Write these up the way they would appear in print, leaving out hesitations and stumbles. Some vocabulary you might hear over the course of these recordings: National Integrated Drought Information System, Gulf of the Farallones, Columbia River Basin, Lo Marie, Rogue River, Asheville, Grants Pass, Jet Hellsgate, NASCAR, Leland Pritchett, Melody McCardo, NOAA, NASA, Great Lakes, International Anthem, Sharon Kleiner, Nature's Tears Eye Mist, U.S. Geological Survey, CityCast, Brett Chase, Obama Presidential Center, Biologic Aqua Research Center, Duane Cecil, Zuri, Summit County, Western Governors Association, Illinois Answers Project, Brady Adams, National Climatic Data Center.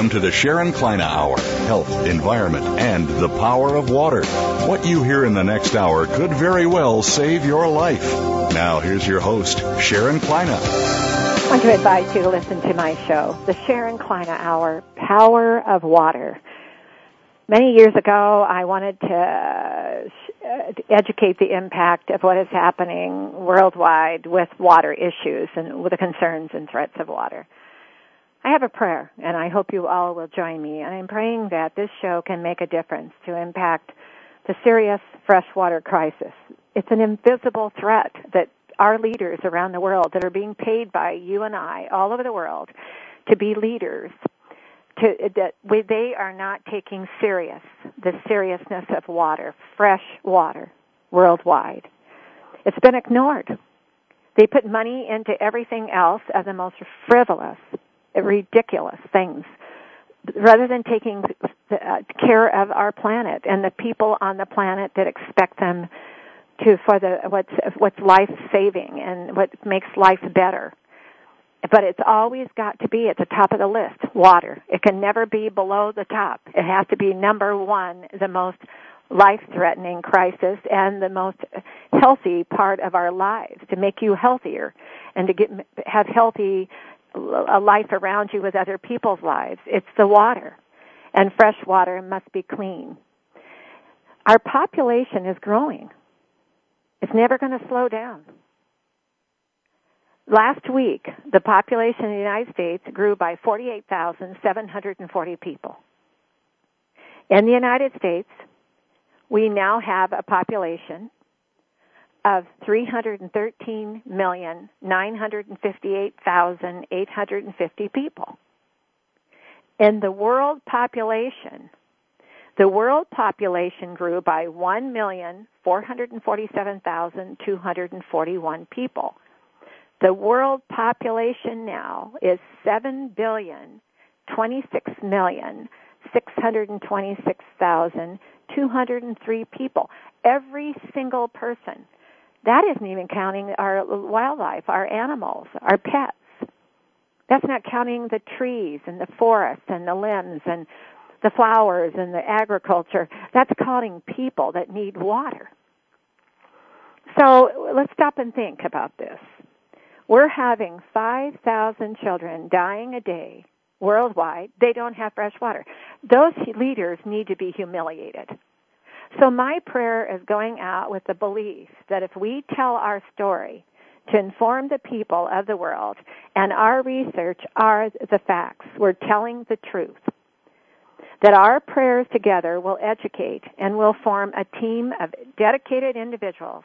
Welcome to the Sharon Kleiner Hour, health, environment, and the power of water. What you hear in the next hour could very well save your life. Now, here's your host, Sharon Kleiner. I want to invite you to listen to my show, the Sharon Kleiner Hour, Power of Water. Many years ago, I wanted to educate the impact of what is happening worldwide with water issues and with the concerns and threats of water. I have a prayer, and I hope you all will join me. And I'm praying that this show can make a difference to impact the serious freshwater crisis. It's an invisible threat that our leaders around the world that are being paid by you and I all over the world to be leaders, they are not taking serious the seriousness of water, fresh water, worldwide. It's been ignored. They put money into everything else as the most frivolous, ridiculous things, rather than taking care of our planet and the people on the planet that expect them to for the what's life-saving and what makes life better. But it's always got to be at the top of the list, water. It can never be below the top. It has to be number one, the most life-threatening crisis and the most healthy part of our lives, to make you healthier and to have healthy a life around you with other people's lives. It's the water, and fresh water must be clean. Our population is growing. It's never going to slow down. Last week, the population in the United States grew by 48,740 people. In the United States, we now have a population of 313,958,850 people. In the world population grew by 1,447,241 people. The world population now is 7,026,626,203 people. Every single person. That isn't even counting our wildlife, our animals, our pets. That's not counting the trees and the forests and the limbs and the flowers and the agriculture. That's counting people that need water. So let's stop and think about this. We're having 5,000 children dying a day worldwide. They don't have fresh water. Those leaders need to be humiliated. So my prayer is going out with the belief that if we tell our story to inform the people of the world, and our research are the facts, we're telling the truth, that our prayers together will educate and will form a team of dedicated individuals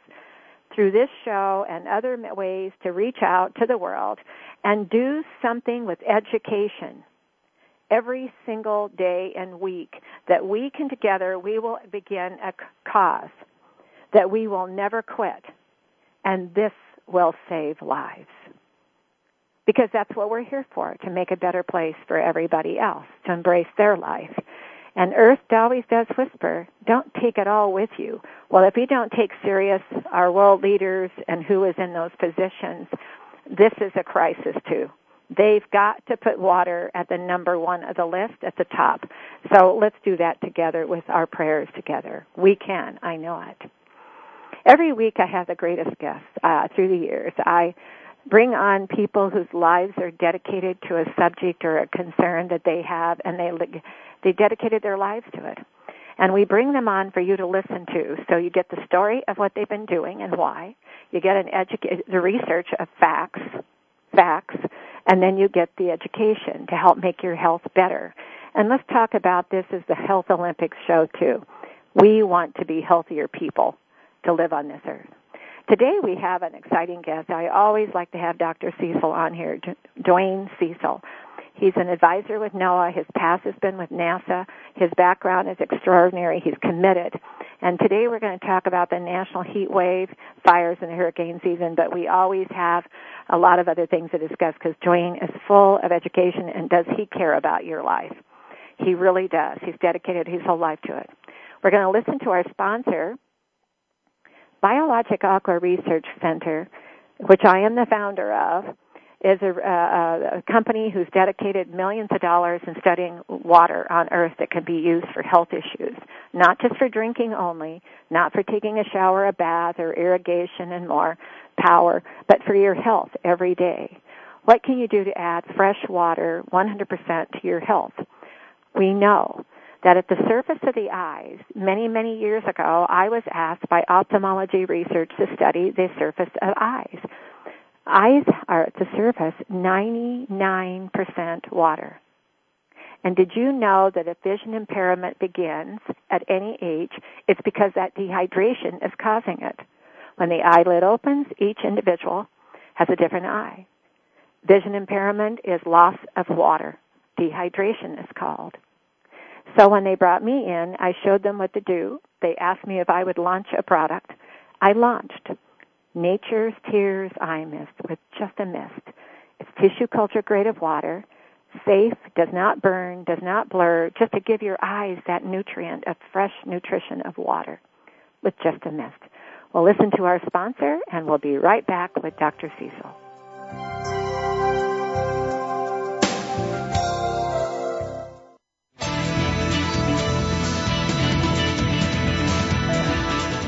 through this show and other ways to reach out to the world and do something with education. Every single day and week that we can together, we will begin a cause that we will never quit, and this will save lives. Because that's what we're here for, to make a better place for everybody else, to embrace their life. And Earth always does whisper, don't take it all with you. Well, if we don't take serious our world leaders and who is in those positions, this is a crisis too. They've got to put water at the number one of the list at the top. So let's do that together with our prayers together. We can. I know it. Every week I have the greatest guests through the years. I bring on people whose lives are dedicated to a subject or a concern that they have, and they dedicated their lives to it. And we bring them on for you to listen to, so you get the story of what they've been doing and why. You get the research of facts, and then you get the education to help make your health better. And let's talk about this as the Health Olympics show, too. We want to be healthier people to live on this earth. Today we have an exciting guest. I always like to have Dr. Cecil on here, Duane Cecil. He's an advisor with NOAA. His past has been with NASA. His background is extraordinary. He's committed. And today we're going to talk about the national heat wave, fires, and hurricane season, but we always have a lot of other things to discuss because Duane is full of education, and does he care about your life? He really does. He's dedicated his whole life to it. We're going to listen to our sponsor, Biologic Aqua Research Center, which I am the founder of, is a company who's dedicated millions of dollars in studying water on Earth that can be used for health issues, not just for drinking only, not for taking a shower, a bath, or irrigation and more power, but for your health every day. What can you do to add fresh water 100% to your health? We know that at the surface of the eyes, many, many years ago, I was asked by ophthalmology research to study the surface of eyes. Eyes are at the surface 99% water. And did you know that if vision impairment begins at any age, it's because that dehydration is causing it. When the eyelid opens, each individual has a different eye. Vision impairment is loss of water. Dehydration is called. So when they brought me in, I showed them what to do. They asked me if I would launch a product. I launched Nature's Tears Eye Mist with just a mist. It's tissue culture grade of water, safe, does not burn, does not blur, just to give your eyes that nutrient of fresh nutrition of water with just a mist. We'll listen to our sponsor, and we'll be right back with Dr. Cecil.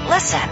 Listen.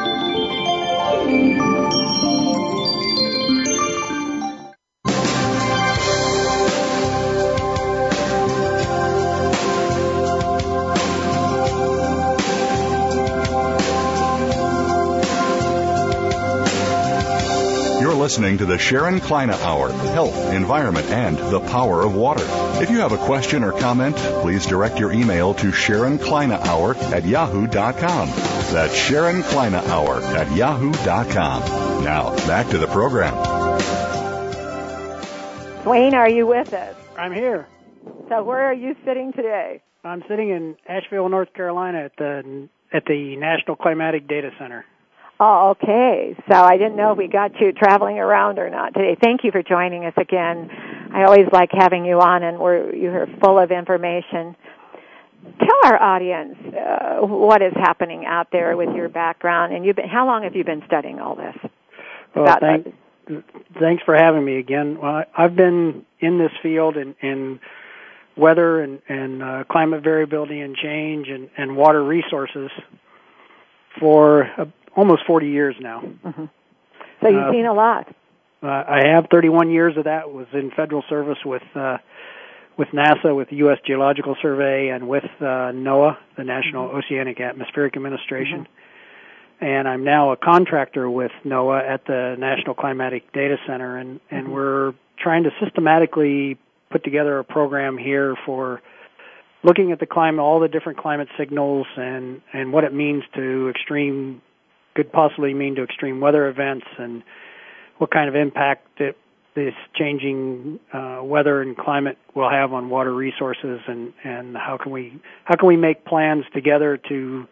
Listening to the Sharon Kleiner Hour, Health, Environment, and the Power of Water. If you have a question or comment, please direct your email to SharonKleinerHour@yahoo.com. That's SharonKleinerHour@yahoo.com. Now, back to the program. Duane, are you with us? I'm here. So where are you sitting today? I'm sitting in Asheville, North Carolina at the National Climatic Data Center. Oh, okay. So I didn't know if we got you traveling around or not today. Thank you for joining us again. I always like having you on, and you're full of information. Tell our audience what is happening out there with your background, and how long have you been studying all this? Well, thanks for having me again. Well, I've been in this field in weather and climate variability and change and water resources for almost 40 years now. Mm-hmm. So you've seen a lot. I have. 31 years of that was in federal service with NASA, with the U.S. Geological Survey, and with NOAA, the National mm-hmm. Oceanic Atmospheric Administration. Mm-hmm. And I'm now a contractor with NOAA at the National Climatic Data Center, and mm-hmm. we're trying to systematically put together a program here for looking at the climate, all the different climate signals, and what it means to extreme could possibly mean to extreme weather events, and what kind of impact this changing weather and climate will have on water resources, and how can we make plans together to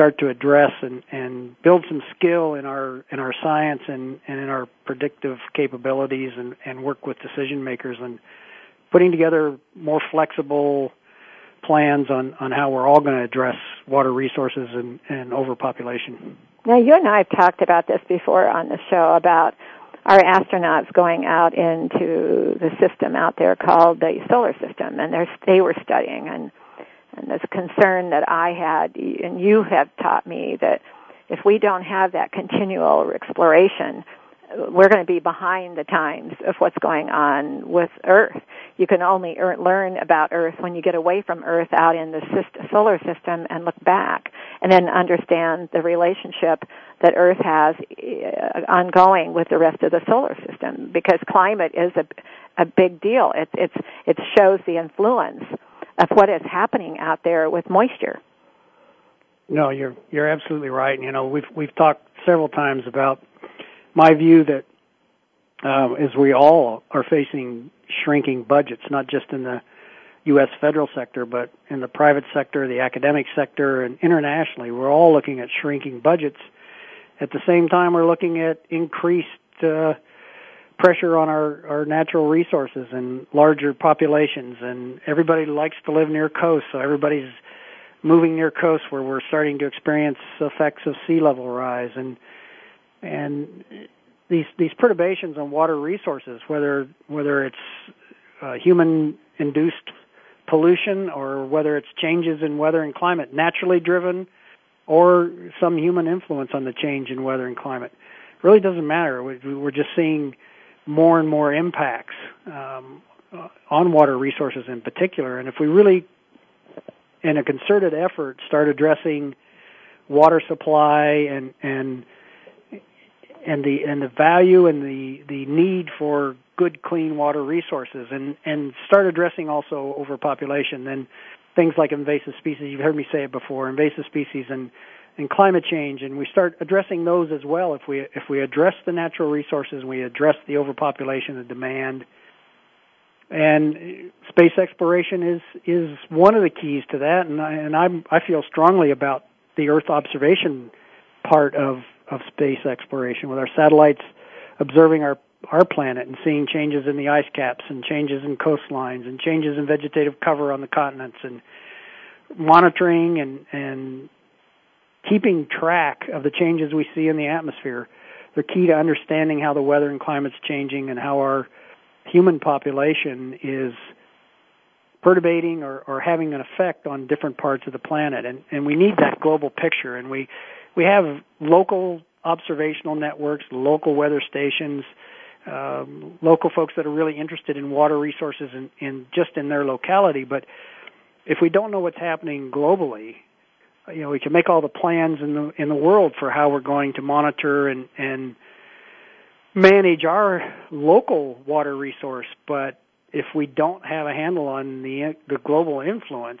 start to address and build some skill in our science and in our predictive capabilities and work with decision makers and putting together more flexible plans on how we're all going to address water resources and overpopulation. Now, you and I have talked about this before on the show about our astronauts going out into the system out there called the solar system, and they were studying. And this concern that I had, and you have taught me, that if we don't have that continual exploration, we're going to be behind the times of what's going on with Earth. You can only learn about Earth when you get away from Earth out in the solar system and look back and then understand the relationship that Earth has ongoing with the rest of the solar system, because climate is a big deal. It shows the influence of what is happening out there with moisture. No, you're absolutely right. You know, we've talked several times about my view that as we all are facing shrinking budgets, not just in the U.S. federal sector, but in the private sector, the academic sector, and internationally, we're all looking at shrinking budgets. At the same time, we're looking at increased pressure on our natural resources and larger populations, and everybody likes to live near coasts, so everybody's moving near coasts where we're starting to experience effects of sea level rise. And these perturbations on water resources, whether it's human-induced pollution or whether it's changes in weather and climate, naturally driven, or some human influence on the change in weather and climate, really doesn't matter. We're just seeing more and more impacts on water resources in particular. And if we really, in a concerted effort, start addressing water supply and the value and the need for good, clean water resources and start addressing also overpopulation and things like invasive species. You've heard me say it before, invasive species and climate change, and we start addressing those as well. If we address the natural resources, we address the overpopulation, the demand, and space exploration is one of the keys to that. And I feel strongly about the Earth observation part of space exploration, with our satellites observing our planet and seeing changes in the ice caps and changes in coastlines and changes in vegetative cover on the continents, and monitoring and keeping track of the changes we see in the atmosphere. They're key to understanding how the weather and climate's changing and how our human population is perturbating or having an effect on different parts of the planet. And we need that global picture, and we have local observational networks, local weather stations, local folks that are really interested in water resources in just in their locality. But if we don't know what's happening globally, you know, we can make all the plans in the world for how we're going to monitor and manage our local water resource, but if we don't have a handle on the global influence,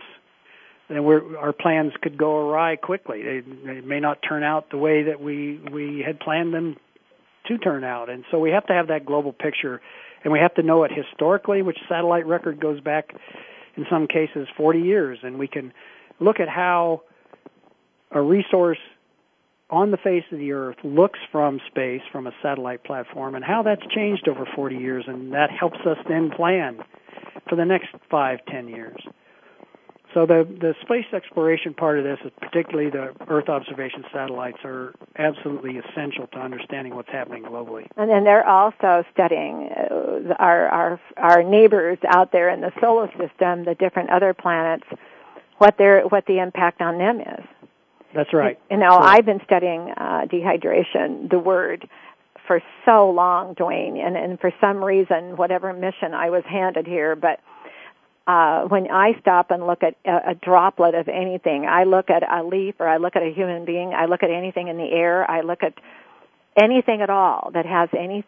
then our plans could go awry quickly. They may not turn out the way that we had planned them to turn out. And so we have to have that global picture, and we have to know it historically, which satellite record goes back, in some cases, 40 years, and we can look at how a resource on the face of the Earth looks from space, from a satellite platform, and how that's changed over 40 years, and that helps us then plan for the next 5-10 years. So the space exploration part of this, particularly the Earth observation satellites, are absolutely essential to understanding what's happening globally. And then they're also studying our neighbors out there in the solar system, the different other planets, what the impact on them is. That's right. You know, sure. I've been studying dehydration, the word, for so long, Duane, and for some reason, whatever mission I was handed here, but when I stop and look at a droplet of anything, I look at a leaf or I look at a human being, I look at anything in the air, I look at anything at all that has any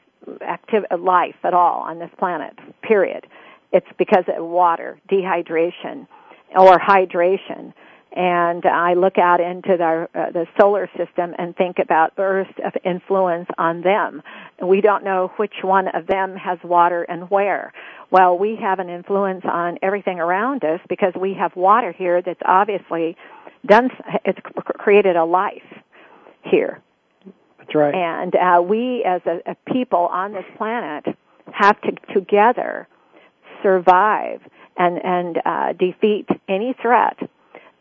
life at all on this planet, period. It's because of water, dehydration, or hydration. And I look out into the solar system and think about Earth's influence on them. We don't know which one of them has water and where. Well, we have an influence on everything around us because we have water here that's obviously done, it's created a life here. That's right. And we as a people on this planet have to together survive and defeat any threat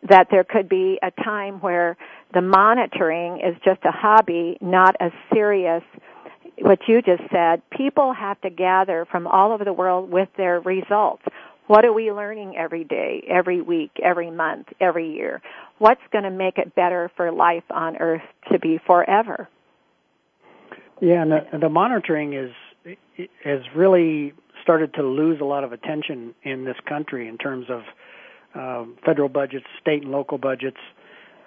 that there could be a time where the monitoring is just a hobby, not a serious, what you just said, people have to gather from all over the world with their results. What are we learning every day, every week, every month, every year? What's going to make it better for life on Earth to be forever? Yeah, and the monitoring has really started to lose a lot of attention in this country in terms of federal budgets, state and local budgets,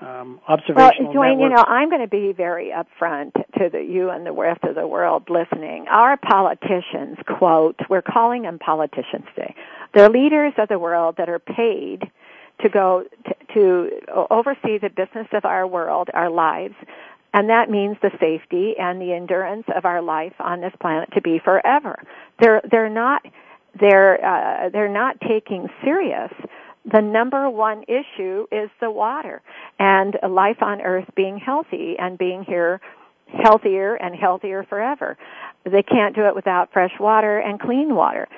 observational networks. Well, Duane, I'm going to be very upfront to you and the rest of the world listening. Our politicians, quote, we're calling them politicians today, they're leaders of the world that are paid to go to oversee the business of our world, our lives, and that means the safety and the endurance of our life on this planet to be forever. They're not taking serious. The number one issue is the water and life on Earth being healthy and being here healthier and healthier forever. They can't do it without fresh water and clean water.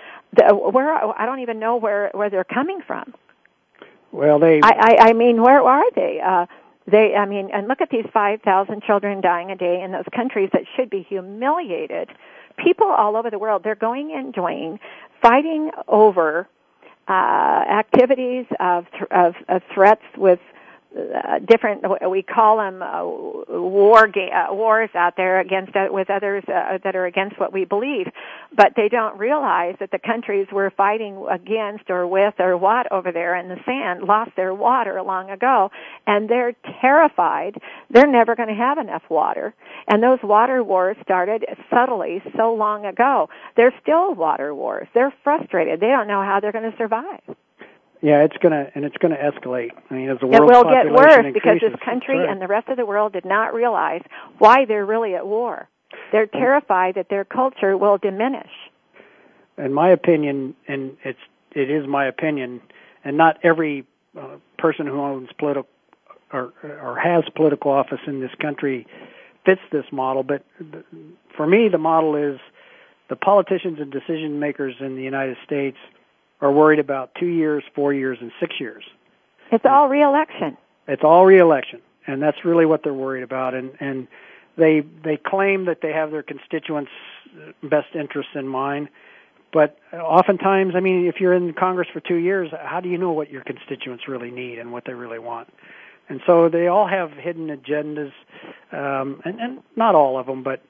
I don't even know where they're coming from. Well, I mean, where are they? And look at these 5,000 children dying a day in those countries that should be humiliated. People all over the world, they're going in, Duane, fighting over activities of threats with different, we call them wars out there against with others that are against what we believe, but they don't realize that the countries we're fighting against or with or what over there in the sand lost their water long ago, and they're terrified they're never going to have enough water. And those water wars started subtly so long ago. They're still water wars. They're frustrated. They don't know how they're going to survive. Yeah, it's gonna escalate. I mean, as the world population increases, it will get worse because this country and the rest of the world did not realize why they're really at war. They're terrified that their culture will diminish. In my opinion, and it is my opinion, and not every person who owns political or has political office in this country fits this model, but for me, the model is the politicians and decision makers in the United States are worried about 2 years, 4 years, and 6 years. It's all re-election. It's all re-election, and that's really what they're worried about. And they claim that they have their constituents' best interests in mind, but oftentimes, I mean, if you're in Congress for 2 years, how do you know what your constituents really need and what they really want? And so they all have hidden agendas, and not all of them, but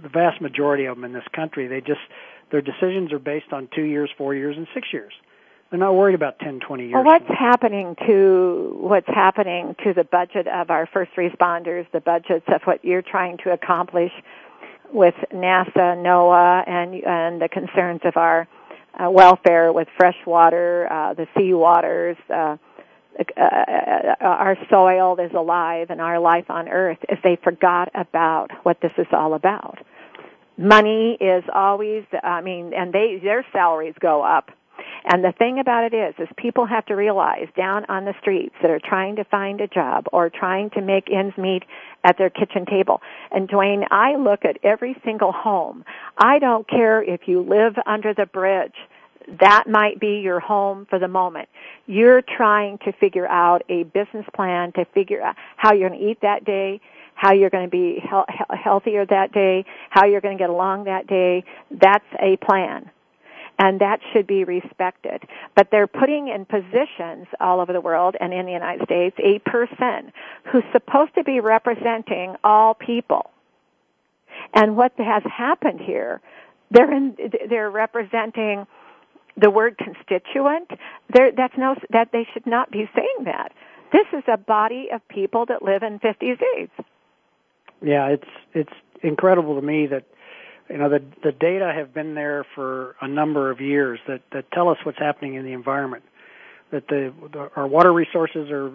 the vast majority of them in this country, their decisions are based on 2 years, 4 years, and 6 years. They're not worried about 10, 20 years. Well, what's happening to the budget of our first responders, the budgets of what you're trying to accomplish with NASA, NOAA, and the concerns of our welfare with fresh water, the sea waters, our soil is alive and our life on Earth, if they forgot about what this is all about. Money is always, and their salaries go up. And the thing about it is people have to realize down on the streets that are trying to find a job or trying to make ends meet at their kitchen table. And Duane, I look at every single home. I don't care if you live under the bridge. That might be your home for the moment. You're trying to figure out a business plan to figure out how you're going to eat that day, how you're going to be healthier that day, how you're going to get along that day. That's a plan. And that should be respected. But they're putting in positions all over the world and in the United States a person who's supposed to be representing all people. And what has happened here, they're representing the word constituent. That they should not be saying that. This is a body of people that live in 50 states. Yeah, it's incredible to me that the data have been there for a number of years that tell us what's happening in the environment. That our water resources are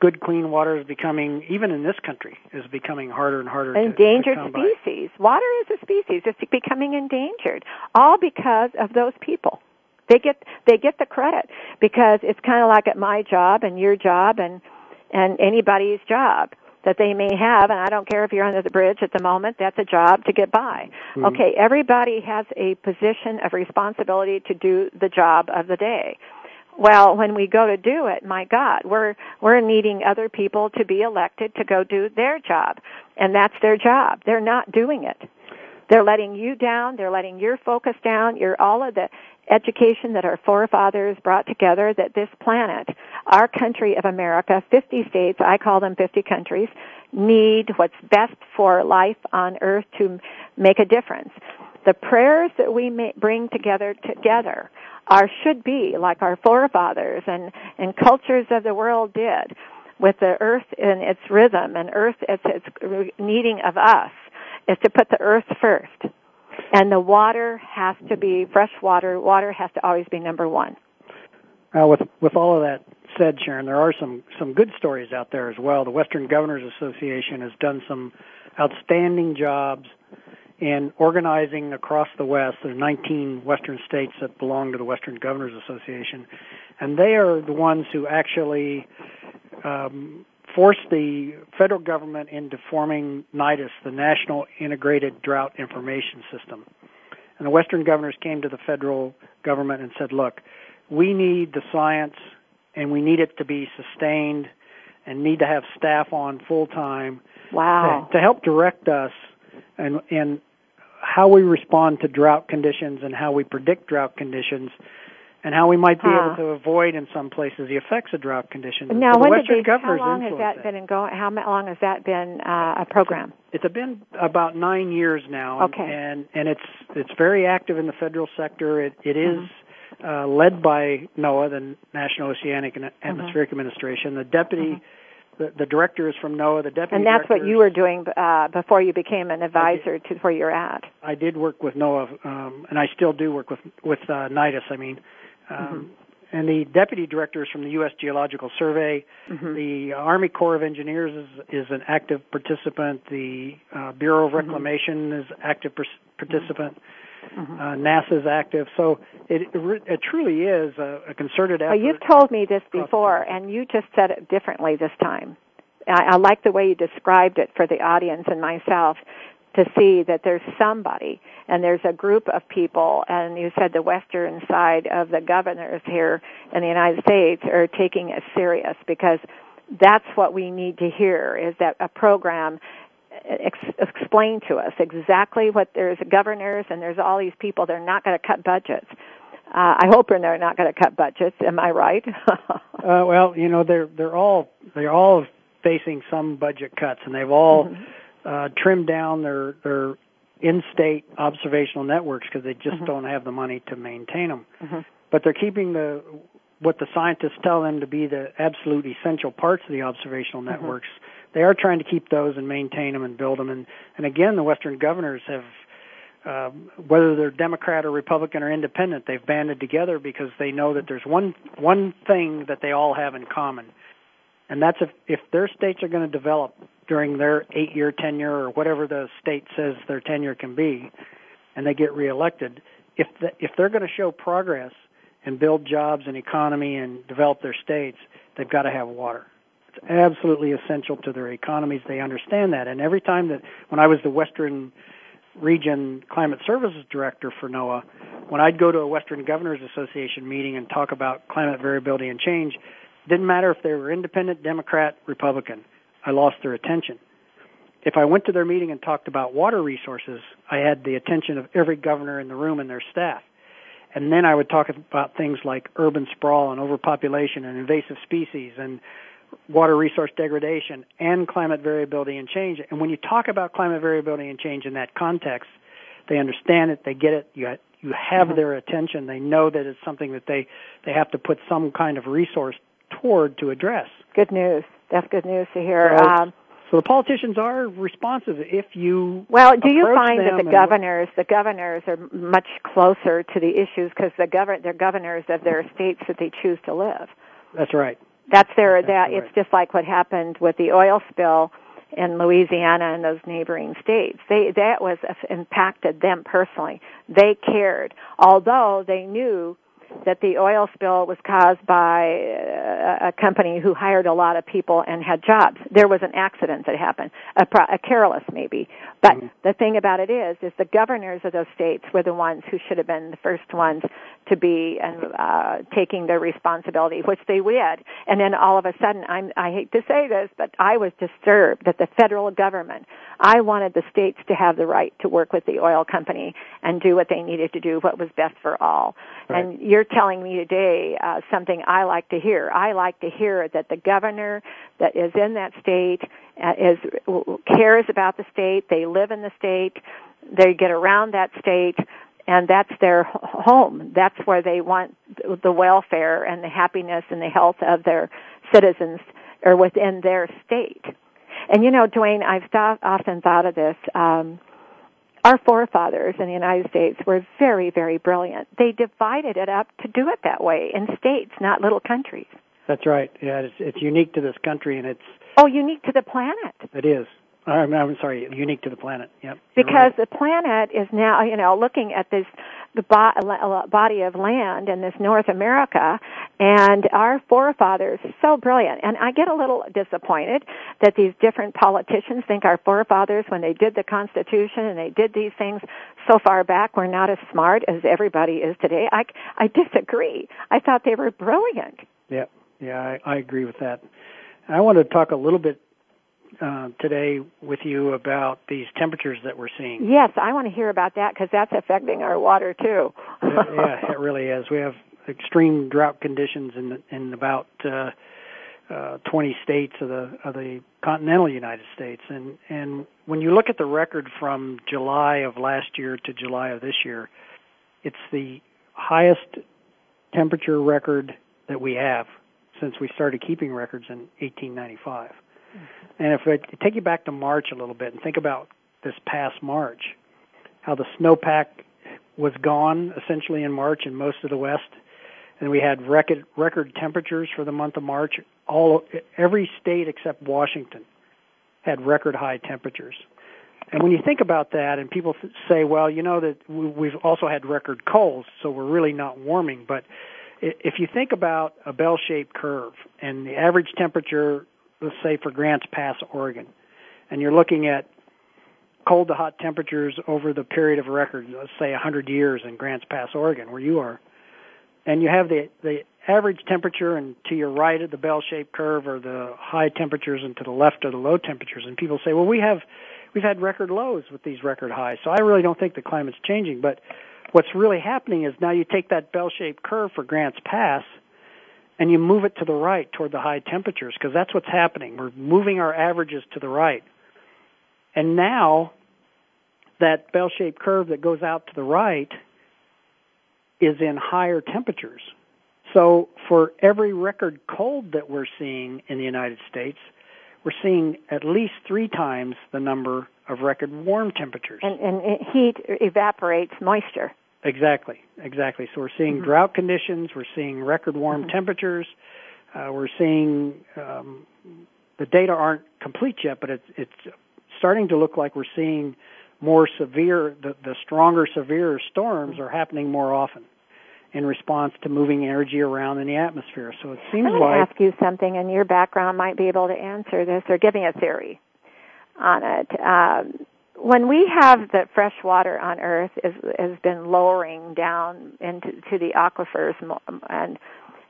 good, clean water is becoming, even in this country, is becoming harder and harder. Endangered species. Water is a species. It's becoming endangered, all because of those people. They get the credit because it's kind of like at my job and your job and and anybody's job that they may have, and I don't care if you're under the bridge at the moment, that's a job to get by. Mm-hmm. Okay, everybody has a position of responsibility to do the job of the day. Well, when we go to do it, my God, we're needing other people to be elected to go do their job, and that's their job. They're not doing it. They're letting you down. They're letting your focus down. You're all of the education that our forefathers brought together, that this planet, our country of America, 50 states, I call them 50 countries, need what's best for life on Earth to make a difference. The prayers that we bring together should be like our forefathers and cultures of the world did, with the Earth in its rhythm and Earth as its needing of us, is to put the Earth first. And the water has to be fresh water. Water has to always be number one. With all of that said, Sharon, there are some good stories out there as well. The Western Governors Association has done some outstanding jobs in organizing across the West. There's 19 Western states that belong to the Western Governors Association. And they are the ones who actually forced the federal government into forming NIDIS, the National Integrated Drought Information System. And the Western governors came to the federal government and said, look, we need the science, and we need it to be sustained, and need to have staff on full-time. Wow. To help direct us and how we respond to drought conditions and how we predict drought conditions, and how we might be able to avoid, in some places, the effects of drought conditions. Now, how long has that been a program? It's been about 9 years now, and it's very active in the federal sector. It is led by NOAA, the National Oceanic and Atmospheric Administration. The director is from NOAA. And that's what you were doing before you became an advisor to where you're at. I did work with NOAA, and I still do work with NIDIS. And the deputy director is from the U.S. Geological Survey. Mm-hmm. The Army Corps of Engineers is an active participant. The Bureau of Reclamation is active participant. Mm-hmm. NASA is active. So it truly is a concerted effort. Well, you've told me this before, and you just said it differently this time. I like the way you described it for the audience and myself, to see that there's somebody and there's a group of people, and you said the western side of the governors here in the United States are taking it serious, because that's what we need to hear, is that a program explain to us exactly what there's governors and there's all these people. They're not going to cut budgets. I hope they're not going to cut budgets. Am I right? Well, you know, they're all facing some budget cuts, and they've all trim down their in-state observational networks, because they just don't have the money to maintain them. Mm-hmm. But they're keeping what the scientists tell them to be the absolute essential parts of the observational networks. They are trying to keep those and maintain them and build them. And again, the Western governors have, whether they're Democrat or Republican or independent, they've banded together because they know that there's one thing that they all have in common. And that's if their states are going to develop during their 8-year tenure, or whatever the state says their tenure can be, and they get reelected, if they're going to show progress and build jobs and economy and develop their states, they've got to have water. It's absolutely essential to their economies. They understand that. And every time when I was the Western Region Climate Services Director for NOAA, when I'd go to a Western Governors Association meeting and talk about climate variability and change, didn't matter if they were independent, Democrat, Republican. I lost their attention. If I went to their meeting and talked about water resources, I had the attention of every governor in the room and their staff. And then I would talk about things like urban sprawl and overpopulation and invasive species and water resource degradation and climate variability and change. And when you talk about climate variability and change in that context, they understand it, they get it, you have their attention. They know that it's something that they have to put some kind of resource toward to address. Good news. That's good news to hear. So the politicians are responsive if you do you find that the governors are much closer to the issues, because they're governors of their states that they choose to live. That's right. That's right. It's just like what happened with the oil spill in Louisiana and those neighboring states. That impacted them personally. They cared, although they knew that the oil spill was caused by a company who hired a lot of people and had jobs. There was an accident that happened, a careless maybe. But the thing about it is the governors of those states were the ones who should have been the first ones to be taking their responsibility, which they did. And then all of a sudden, I hate to say this, but I was disturbed that the federal government, I wanted the states to have the right to work with the oil company and do what they needed to do, what was best for all. Right. And you're telling me today something I like to hear. I like to hear that the governor that is in that state cares about the state. They live in the state. They get around that state. And that's their home. That's where they want the welfare and the happiness and the health of their citizens or within their state. And, you know, Duane, I've often thought of this. Our forefathers in the United States were very, very brilliant. They divided it up to do it that way in states, not little countries. That's right. Yeah, it's unique to this country, and it's... Oh, unique to the planet. It is. I'm sorry, unique to the planet. Yep. Because right. The planet is now, you know, looking at this body of land in this North America, and our forefathers, so brilliant. And I get a little disappointed that these different politicians think our forefathers, when they did the Constitution and they did these things so far back, were not as smart as everybody is today. I disagree. I thought they were brilliant. Yep. Yeah, I agree with that. I want to talk a little bit today with you about these temperatures that we're seeing. Yes, I want to hear about that because that's affecting our water too. Yeah, it really is. We have extreme drought conditions in about 20 states of the continental United States. And when you look at the record from July of last year to July of this year, it's the highest temperature record that we have since we started keeping records in 1895. And if I take you back to March a little bit and think about this past March, how the snowpack was gone essentially in March in most of the West, and we had record temperatures for the month of March. Every state except Washington had record high temperatures. And when you think about that, and people say, well, you know, that we've also had record colds, so we're really not warming. But if you think about a bell-shaped curve and the average temperature, let's say for Grants Pass, Oregon, and you're looking at cold to hot temperatures over the period of record, let's say 100 years in Grants Pass, Oregon, where you are, and you have the average temperature, and to your right of the bell-shaped curve are the high temperatures, and to the left are the low temperatures. And people say, well, we've had record lows with these record highs, so I really don't think the climate's changing. But what's really happening is now you take that bell-shaped curve for Grants Pass, and you move it to the right toward the high temperatures, because that's what's happening. We're moving our averages to the right. And now that bell-shaped curve that goes out to the right is in higher temperatures. So for every record cold that we're seeing in the United States, we're seeing at least 3 times the number of record warm temperatures. And heat evaporates moisture. Exactly. So we're seeing drought conditions. We're seeing record warm temperatures. We're seeing the data aren't complete yet, but it's starting to look like we're seeing more severe, the stronger, severe storms are happening more often in response to moving energy around in the atmosphere. So it seems like... I'm going to ask you something, and your background might be able to answer this or give me a theory on it. When we have the fresh water on Earth has been lowering down into the aquifers, and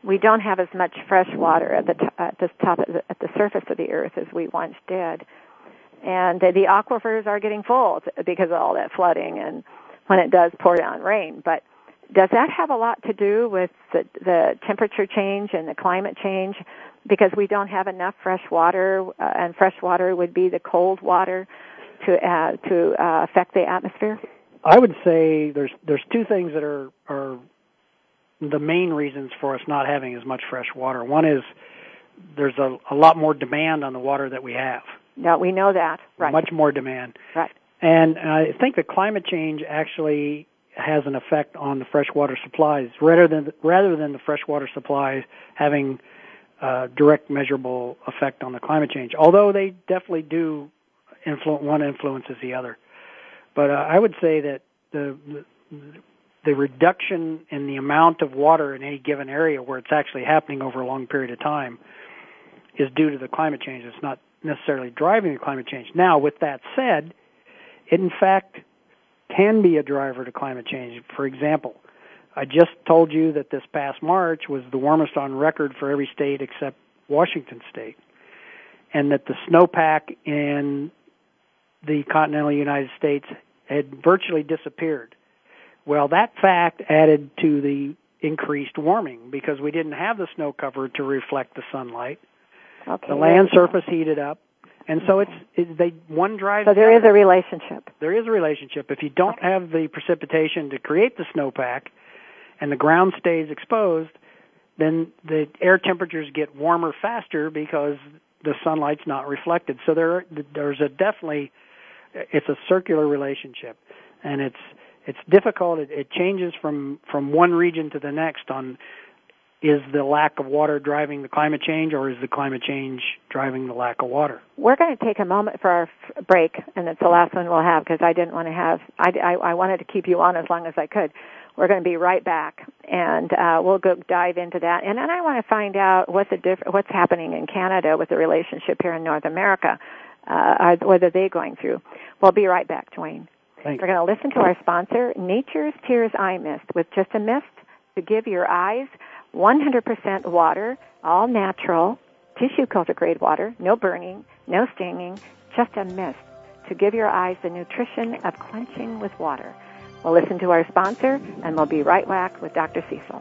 we don't have as much fresh water at the surface of the Earth as we once did, and the aquifers are getting full because of all that flooding and when it does pour down rain. But does that have a lot to do with the temperature change and the climate change? Because we don't have enough fresh water, and fresh water would be the cold water to affect the atmosphere? I would say there's 2 things that are the main reasons for us not having as much fresh water. One is there's a lot more demand on the water that we have. No, we know that. Right. Much more demand. Right. And I think the climate change actually has an effect on the freshwater supplies rather than the freshwater supplies having direct measurable effect on the climate change, although they definitely do. One influences the other, but I would say that the the reduction in the amount of water in any given area where it's actually happening over a long period of time is due to the climate change. It's not necessarily driving the climate change. Now, with that said, it in fact can be a driver to climate change. For example, I just told you that this past March was the warmest on record for every state except Washington State, and that the snowpack in the continental United States had virtually disappeared. Well, that fact added to the increased warming because we didn't have the snow cover to reflect the sunlight. Okay, the land surface heated up, and so one drives. So there is a relationship. There is a relationship. If you don't have the precipitation to create the snowpack, and the ground stays exposed, then the air temperatures get warmer faster because the sunlight's not reflected. So there's a definitely, it's a circular relationship, and it's difficult. It changes from one region to the next on is the lack of water driving the climate change, or is the climate change driving the lack of water? We're going to take a moment for our break, and it's the last one we'll have because I didn't want to have. I wanted to keep you on as long as I could. We're going to be right back, and we'll go dive into that. And then I want to find out what's happening in Canada with the relationship here in North America, what are they going through. We'll be right back, Duane. Thanks. We're going to listen to our sponsor, Nature's Tears Eye Mist, with just a mist to give your eyes 100% water, all natural, tissue culture grade water, no burning, no stinging, just a mist to give your eyes the nutrition of cleansing with water. We'll listen to our sponsor, and we'll be right back with Dr. Cecil.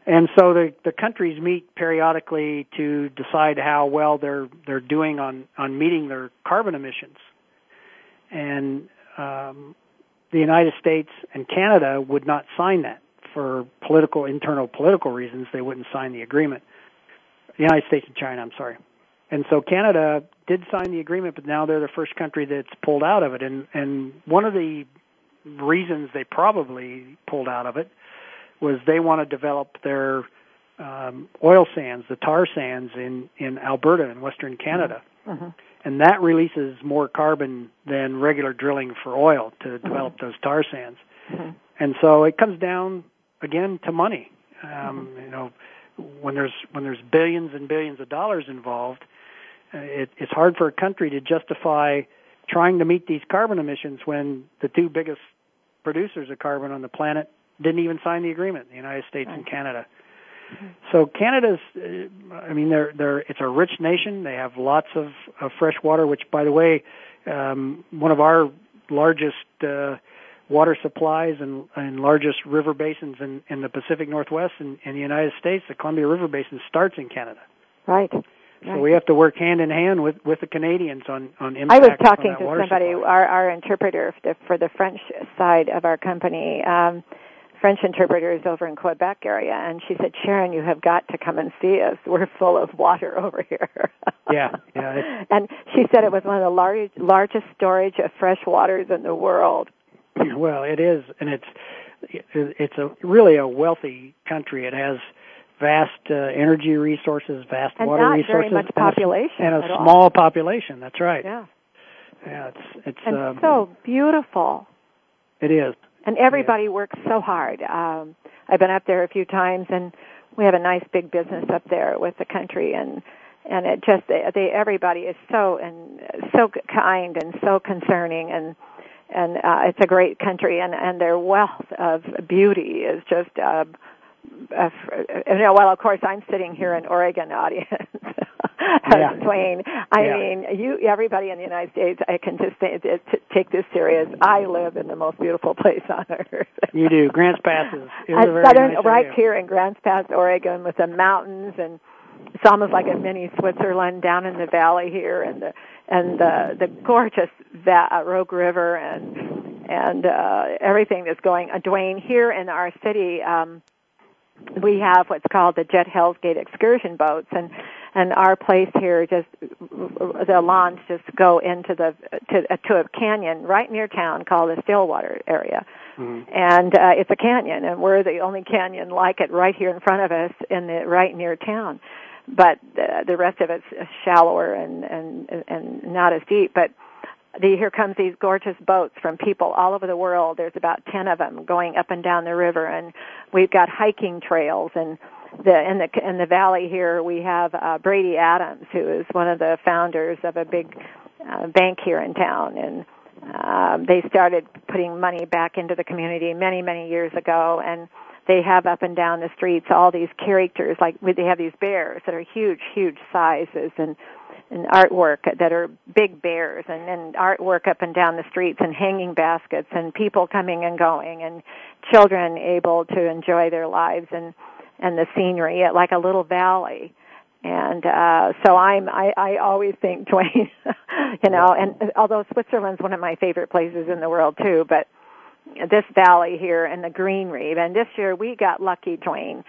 And so the countries meet periodically to decide how well they're doing on meeting their carbon emissions. And the United States and Canada would not sign that for internal political reasons. They wouldn't sign the agreement. The United States and China, I'm sorry. And so Canada did sign the agreement, but now they're the first country that's pulled out of it. And one of the reasons they probably pulled out of it was they want to develop their oil sands, the tar sands in Alberta in Western Canada. Mm-hmm. And that releases more carbon than regular drilling for oil to develop mm-hmm. those tar sands. Mm-hmm. And so it comes down, again, to money. Mm-hmm. You know, when there's billions and billions of dollars involved, it's hard for a country to justify trying to meet these carbon emissions when the two biggest producers of carbon on the planet didn't even sign the agreement, the United States and Canada. Mm-hmm. So Canada's, I mean, it's a rich nation. They have lots of fresh water, which, by the way, one of our largest water supplies and largest river basins in the Pacific Northwest in the United States, the Columbia River Basin starts in Canada. Right. So we have to work hand in hand with the Canadians on impact. I was talking to somebody, our interpreter for the French side of our company, French interpreter is over in Quebec area, and she said, "Sharon, you have got to come and see us. We're full of water over here." Yeah. And she said it was one of the largest storage of fresh waters in the world. Well, it is, and it's a really a wealthy country. It has vast energy resources, vast water resources, and a small population. That's right. Yeah. It's so beautiful. It is. And everybody works so hard. I've been up there a few times, and we have a nice big business up there with the country, and it just everybody is so kind and so concerning, and it's a great country, and their wealth of beauty is just. Of course, I'm sitting here in Oregon audience, Duane. I mean, everybody in the United States, I can just take this serious. I live in the most beautiful place on earth. You do. Grants Pass is a very southern, nice right area. Here in Grants Pass, Oregon, with the mountains, and it's almost like a mini Switzerland down in the valley here, and the gorgeous Rogue River and everything that's going on. Duane, here in our city, we have what's called the Jet Hellsgate excursion boats, and our place here, just the lawns just go into to a canyon right near town called the Stillwater area, mm-hmm. and it's a canyon, and we're the only canyon like it right here in front of us right near town, but the rest of it's shallower and not as deep, but. Here comes these gorgeous boats from people all over the world. There's about 10 of them going up and down the river, and we've got hiking trails. And in the valley here, we have Brady Adams, who is one of the founders of a big bank here in town, and they started putting money back into the community many, many years ago. And they have up and down the streets all these characters, like they have these bears that are huge, huge sizes, and artwork that are big bears, and then artwork up and down the streets, and hanging baskets, and people coming and going, and children able to enjoy their lives and the scenery at like a little valley. And so I always think, Duane, you know, and although Switzerland's one of my favorite places in the world too, but this valley here and the greenery. And this year we got lucky, Duane.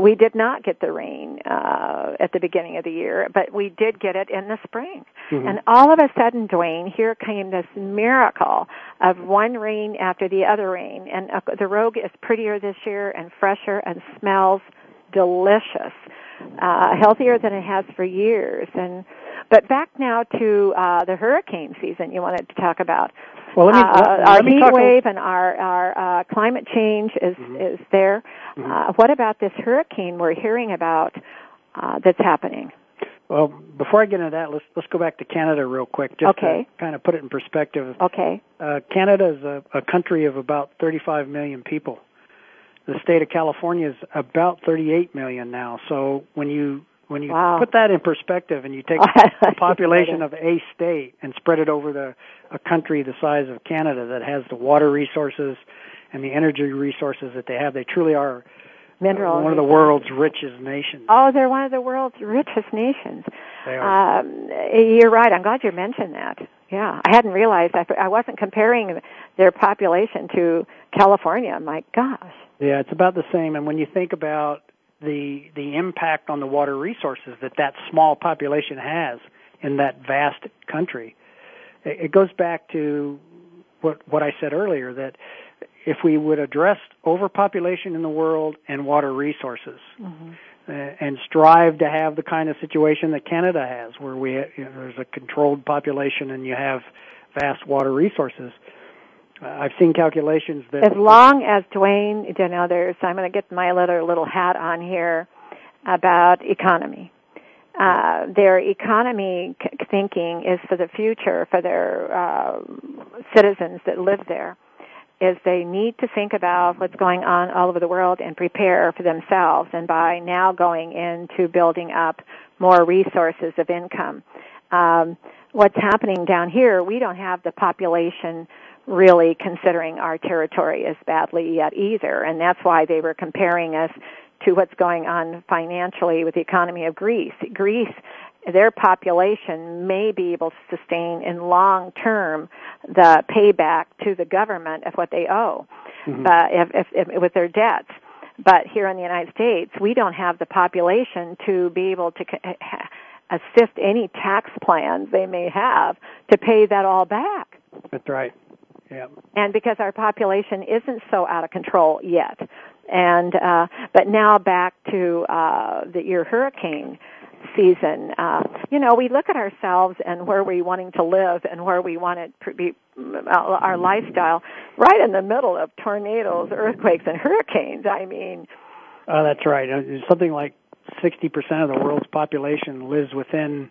We did not get the rain at the beginning of the year, but we did get it in the spring. Mm-hmm. And all of a sudden, Duane, here came this miracle of one rain after the other rain. And the Rogue is prettier this year and fresher and smells delicious, healthier than it has for years. But back now to the hurricane season you wanted to talk about. Well, our heat wave and our climate change is there. Mm-hmm. What about this hurricane we're hearing about that's happening? Well, before I get into that, let's go back to Canada real quick, just to kind of put it in perspective. Okay. Canada is a country of about 35 million people. The state of California is about 38 million now. So when you put that in perspective and you take the population of a state and spread it over a country the size of Canada that has the water resources and the energy resources that they have, they truly are one of the world's richest nations. Oh, they're one of the world's richest nations. They are. You're right. I'm glad you mentioned that. Yeah, I hadn't realized. I wasn't comparing their population to California. My gosh. Yeah, it's about the same. And when you think about the impact on the water resources that small population has in that vast country, it goes back to what I said earlier, that if we would address overpopulation in the world and water resources, mm-hmm. and strive to have the kind of situation that Canada has, where there's a controlled population and you have vast water resources, I've seen calculations that... As long as, Duane, so I'm going to get my little hat on here about economy. Their economy thinking is for the future, for their citizens that live there, is they need to think about what's going on all over the world and prepare for themselves, and by now going into building up more resources of income. What's happening down here, we don't have the population really considering our territory as badly yet either, and that's why they were comparing us to what's going on financially with the economy of Greece. Greece, their population may be able to sustain in long term the payback to the government of what they owe, mm-hmm. if with their debts. But here in the United States, we don't have the population to be able to assist any tax plans they may have to pay that all back. That's right. Yeah. And because our population isn't so out of control yet. And but now back to your hurricane season. We look at ourselves and where we're wanting to live and where we want it to be, our lifestyle, right in the middle of tornadoes, earthquakes, and hurricanes. I mean... Oh, that's right. Something like 60% of the world's population lives within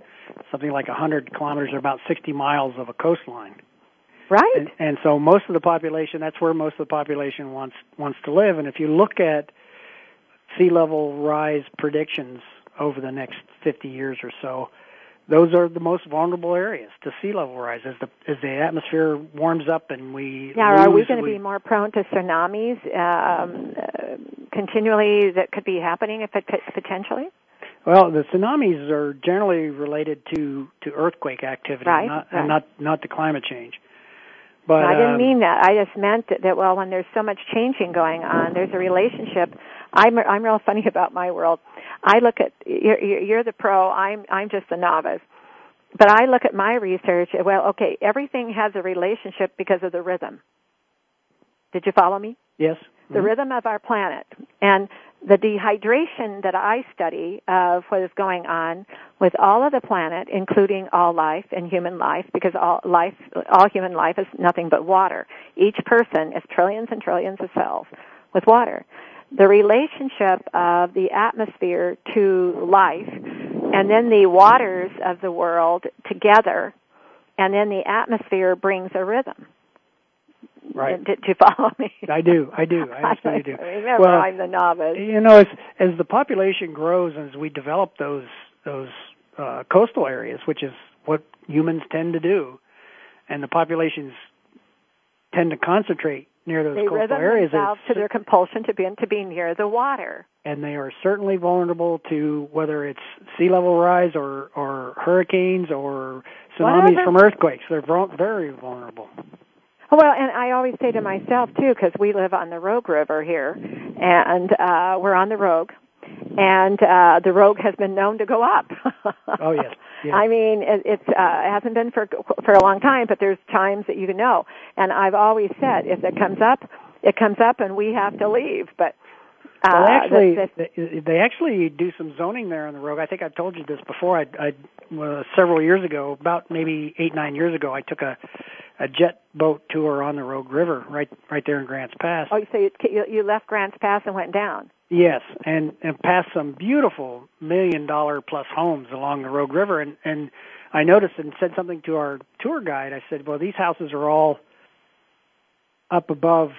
something like 100 kilometers or about 60 miles of a coastline. Right. And so most of the population, that's where most of the population wants to live. And if you look at sea level rise predictions over the next 50 years or so, those are the most vulnerable areas to sea level rise as the atmosphere warms up and we... Now, are we going to be more prone to tsunamis continually that could be happening potentially? Well, the tsunamis are generally related to earthquake activity, right, and not to climate change. But, no, I didn't mean that. I just meant that when there's so much changing going on, there's a relationship. I'm real funny about my world. I look at you're the pro. I'm just a novice. But I look at my research. Well, okay, everything has a relationship because of the rhythm. Did you follow me? Yes. The mm-hmm. rhythm of our planet and the dehydration that I study of what is going on with all of the planet, including all life and human life, because all human life is nothing but water. Each person is trillions and trillions of cells with water. The relationship of the atmosphere to life, and then the waters of the world together, and then the atmosphere brings a rhythm. Right. Did you follow me? I do. I absolutely do. Remember, well, I'm the novice. As the population grows, as we develop those coastal areas, which is what humans tend to do, and the populations tend to concentrate near those coastal areas, they rhythm to their compulsion to be near the water. And they are certainly vulnerable to whether it's sea level rise or hurricanes or tsunamis from earthquakes. They're very vulnerable. Well, and I always say to myself, too, because we live on the Rogue River here, and we're on the Rogue, and the Rogue has been known to go up. Oh, yes. Yeah. I mean, it hasn't been for a long time, but there's times that you can know. And I've always said, if it comes up, and we have to leave. But well, actually, they actually do some zoning there on the Rogue. I think I've told you this before. I several years ago, about maybe 8-9 years ago, I took a jet boat tour on the Rogue River, right there in Grants Pass. Oh, so you left Grants Pass and went down? Yes, and passed some beautiful $1 million-plus homes along the Rogue River. And I noticed and said something to our tour guide. I said, well, these houses are all up above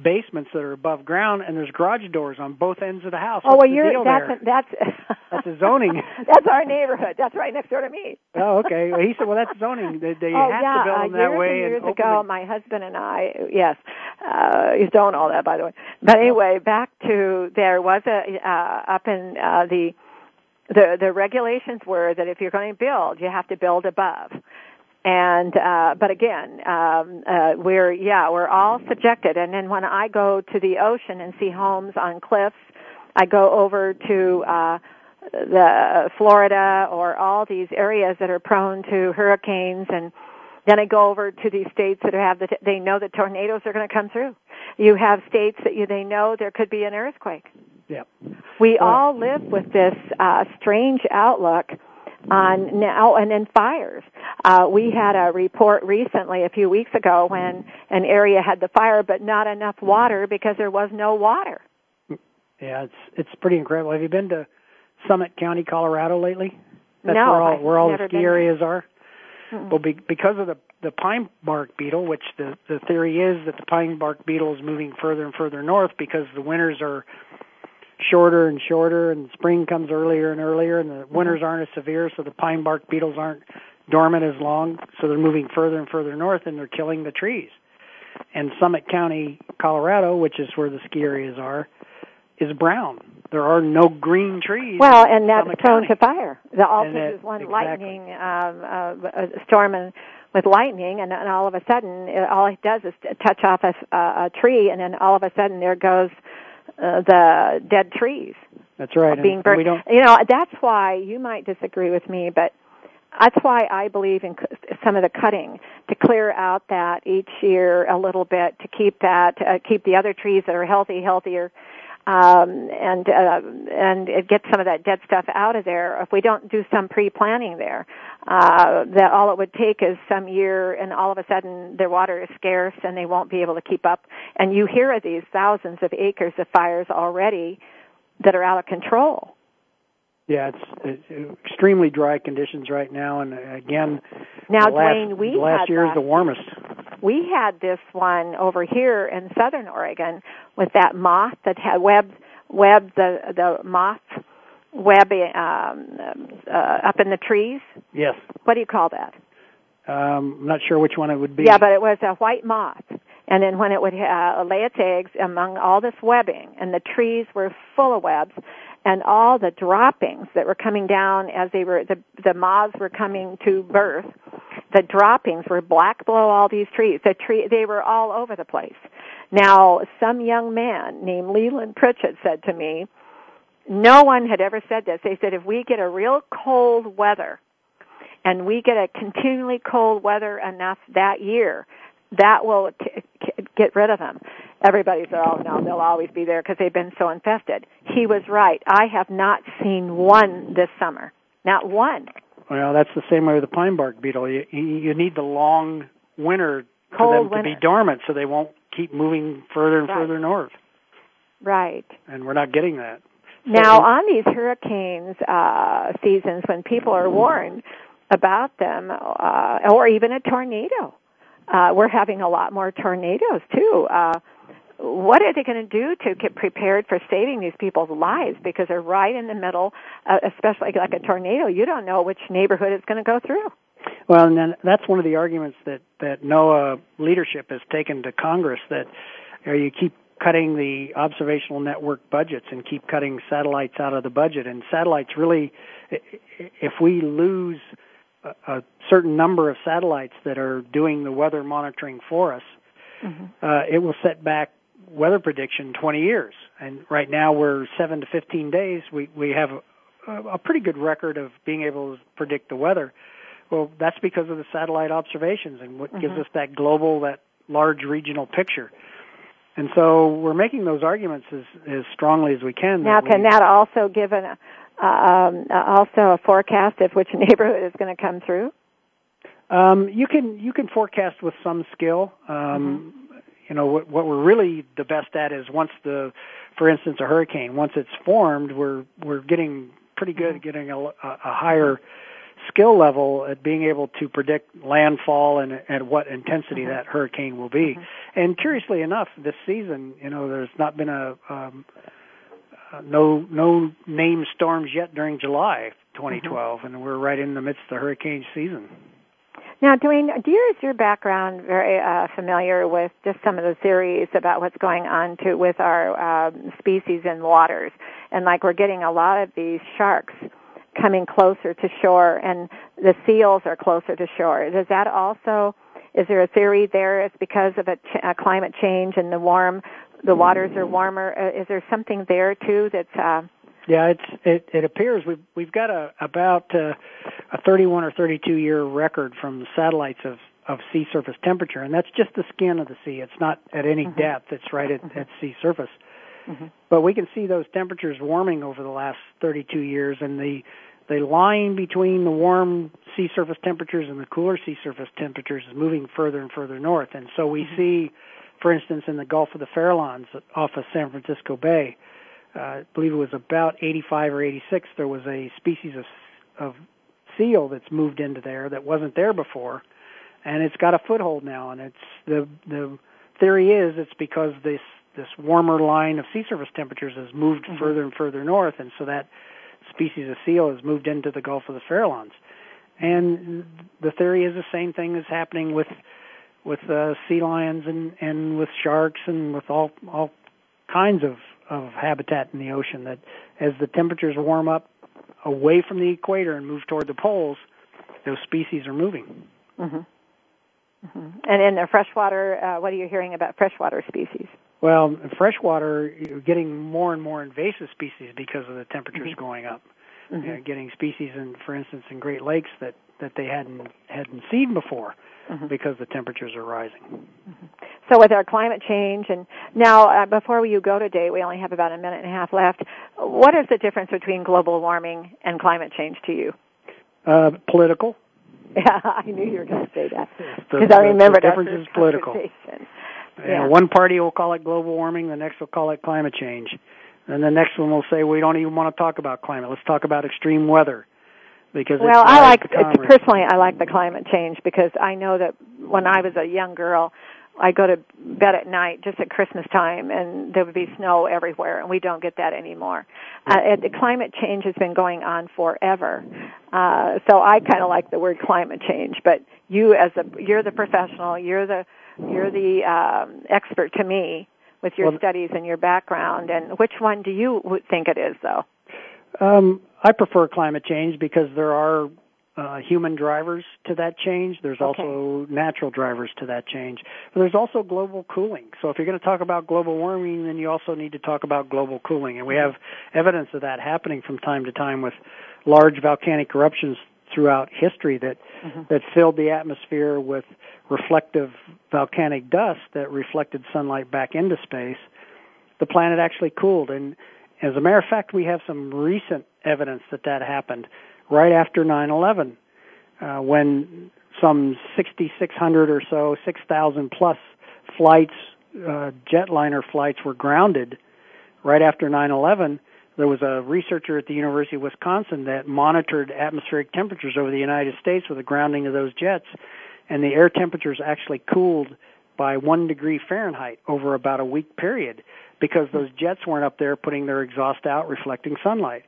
basements that are above ground, and there's garage doors on both ends of the house. Oh, well, that's a zoning. That's our neighborhood. That's right next door to me. Oh, okay. Well, he said, well, that's zoning. They have to build them that way. And years ago, my husband and I, he's doing all that, by the way. But anyway, back to there was up in the regulations were that if you're going to build, you have to build above. And, but again, we're all subjected. And then when I go to the ocean and see homes on cliffs, I go over to, the Florida or all these areas that are prone to hurricanes. And then I go over to these states that have they know that tornadoes are going to come through. You have states that they know there could be an earthquake. Yeah. We all live with this, strange outlook on now, and then fires. We had a report recently, a few weeks ago, when an area had the fire, but not enough water because there was no water. Yeah, it's pretty incredible. Have you been to Summit County, Colorado lately? That's no, where all the ski areas are. Mm-hmm. Well, because of the pine bark beetle, which the theory is that the pine bark beetle is moving further and further north because the winters are shorter and shorter, and spring comes earlier and earlier, and the winters aren't as severe, so the pine bark beetles aren't dormant as long, so they're moving further and further north, and they're killing the trees. And Summit County, Colorado, which is where the ski areas are, is brown. There are no green trees. Well, and that's prone to fire. Lightning storm with lightning, and all of a sudden, all it does is touch off a tree, and then all of a sudden there goes the dead trees. That's right. Being burned. That's why you might disagree with me, but that's why I believe in some of the cutting to clear out that each year a little bit to keep the other trees that are healthier, and get some of that dead stuff out of there. If we don't do some pre-planning there, that all it would take is some year, and all of a sudden their water is scarce and they won't be able to keep up. And you hear of these thousands of acres of fires already that are out of control. Yeah, it's extremely dry conditions right now, and again, last year is the warmest. We had this one over here in southern Oregon with that moth that had up in the trees. Yes. What do you call that? I'm not sure which one it would be. Yeah, but it was a white moth. And then when it would lay its eggs among all this webbing, and the trees were full of webs, and all the droppings that were coming down as they were, the moths were coming to birth, the droppings were black below all these trees. They were all over the place. Now, some young man named Leland Pritchett said to me, no one had ever said this. They said, if we get a real cold weather, and we get a continually cold weather enough that year, that will get rid of them. Everybody said, oh, no, they'll always be there because they've been so infested. He was right. I have not seen one this summer, not one. Well, that's the same way with the pine bark beetle. You need the long winter to be dormant so they won't keep moving further and further north. Right. And we're not getting that. So now, on these hurricanes seasons, when people are warned about them, or even a tornado, we're having a lot more tornadoes, too. What are they going to do to get prepared for saving these people's lives? Because they're right in the middle, especially like a tornado. You don't know which neighborhood it's going to go through. Well, and then that's one of the arguments that NOAA leadership has taken to Congress, that you keep cutting the observational network budgets and keep cutting satellites out of the budget. And satellites really, if we lose a certain number of satellites that are doing the weather monitoring for us, mm-hmm. It will set back weather prediction 20 years. And right now we're 7 to 15 days. We have a pretty good record of being able to predict the weather. Well, that's because of the satellite observations and what mm-hmm. gives us that large regional picture. And so we're making those arguments as strongly as we can. Now, can that also give a forecast of which neighborhood is going to come through? You can forecast with some skill. You know, what we're really the best at is once the, for instance, a hurricane, once it's formed, we're getting pretty good at getting a higher skill level at being able to predict landfall and what intensity that hurricane will be. And curiously enough, this season, you know, there's not been no named storms yet during July 2012, and we're right in the midst of the hurricane season. Now, Duane, is your background very familiar with just some of the theories about what's going on with our species in waters? And like we're getting a lot of these sharks coming closer to shore, and the seals are closer to shore. Is there a theory there? It's because of a climate change and the waters are warmer. Is there something there too that's? It appears we've got about a 31 or 32 year record from satellites of sea surface temperature, and that's just the skin of the sea. It's not at any depth. It's right at sea surface. But we can see those temperatures warming over the last 32 years, and the line between the warm sea surface temperatures and the cooler sea surface temperatures is moving further and further north. And so we see, for instance, in the Gulf of the Farallones off of San Francisco Bay, I believe it was about 85 or 86, there was a species of seal that's moved into there that wasn't there before, and it's got a foothold now. And it's the theory is it's because this warmer line of sea surface temperatures has moved further and further north, and so that species of seal has moved into the Gulf of the Farallones. And the theory is the same thing is happening with sea lions and with sharks and with all kinds of habitat in the ocean, that as the temperatures warm up away from the equator and move toward the poles, those species are moving. And in the freshwater, what are you hearing about freshwater species? Well, in freshwater, you're getting more and more invasive species because of the temperatures going up. You're getting species, for instance, in Great Lakes that they hadn't seen before because the temperatures are rising. So with our climate change, and now before you go today, we only have about a minute and a half left. What is the difference between global warming and climate change to you? Political. Yeah, I knew you were going to say that because I remembered the difference is political. Yeah. One party will call it global warming, the next will call it climate change. And the next one will say, we don't even want to talk about climate. Let's talk about extreme weather. Because personally, I like the climate change because I know that when I was a young girl, I go to bed at night just at Christmas time, and there would be snow everywhere, and we don't get that anymore. The climate change has been going on forever, so I kind of like the word climate change. But you're the professional, you're the expert to me with your studies and your background. And which one do you think it is, though? I prefer climate change because there are human drivers to that change. There's also natural drivers to that change. But there's also global cooling. So if you're going to talk about global warming, then you also need to talk about global cooling. And we have evidence of that happening from time to time with large volcanic eruptions throughout history that filled the atmosphere with reflective volcanic dust that reflected sunlight back into space. The planet actually cooled, and as a matter of fact, we have some recent evidence that happened right after 9/11, when some 6,600 or so, 6,000 plus flights, jetliner flights, were grounded right after 9/11. There was a researcher at the University of Wisconsin that monitored atmospheric temperatures over the United States with the grounding of those jets, and the air temperatures actually cooled by 1 degree Fahrenheit over about a week period because those jets weren't up there putting their exhaust out, reflecting sunlight.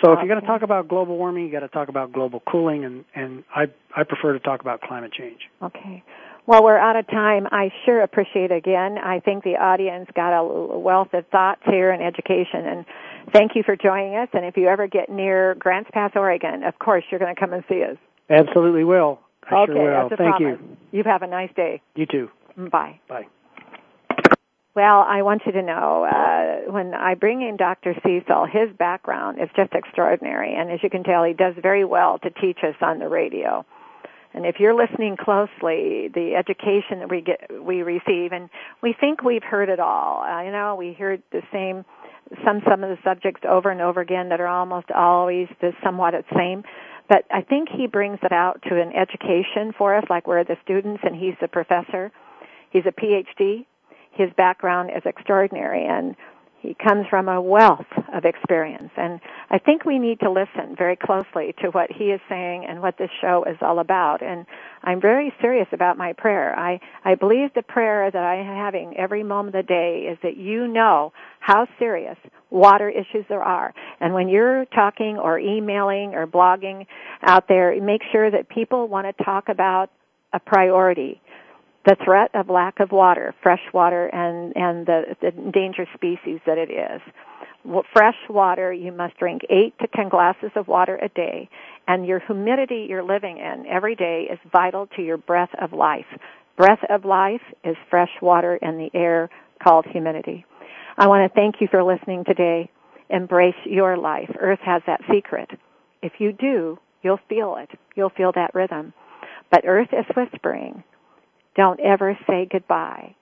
So if you're going to talk about global warming, you got to talk about global cooling, and I prefer to talk about climate change. Okay. Well, we're out of time. I sure appreciate it again. I think the audience got a wealth of thoughts here and education, and thank you for joining us. And if you ever get near Grants Pass, Oregon, of course, you're going to come and see us. Absolutely will. I sure will. Thank you. You have a nice day. You too. Bye. Bye. Well, I want you to know, when I bring in Dr. Cecil, his background is just extraordinary. And as you can tell, he does very well to teach us on the radio. And if you're listening closely, the education that we receive, and we think we've heard it all. We hear the same, some of the subjects over and over again that are almost always the somewhat the same. But I think he brings it out to an education for us, like we're the students and he's the professor. He's a PhD. his background is extraordinary, and he comes from a wealth of experience. And I think we need to listen very closely to what he is saying and what this show is all about. And I'm very serious about my prayer. I believe the prayer that I'm having every moment of the day is that you know how serious water issues there are. And when you're talking or emailing or blogging out there, make sure that people want to talk about a priority: the threat of lack of water, fresh water, and the endangered species that it is. Well, fresh water, you must drink 8 to 10 glasses of water a day, and your humidity you're living in every day is vital to your breath of life. Breath of life is fresh water in the air called humidity. I want to thank you for listening today. Embrace your life. Earth has that secret. If you do, you'll feel it. You'll feel that rhythm. But Earth is whispering, don't ever say goodbye.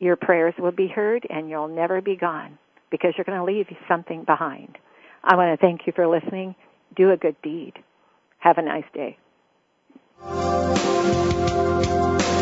Your prayers will be heard, and you'll never be gone because you're going to leave something behind. I want to thank you for listening. Do a good deed. Have a nice day.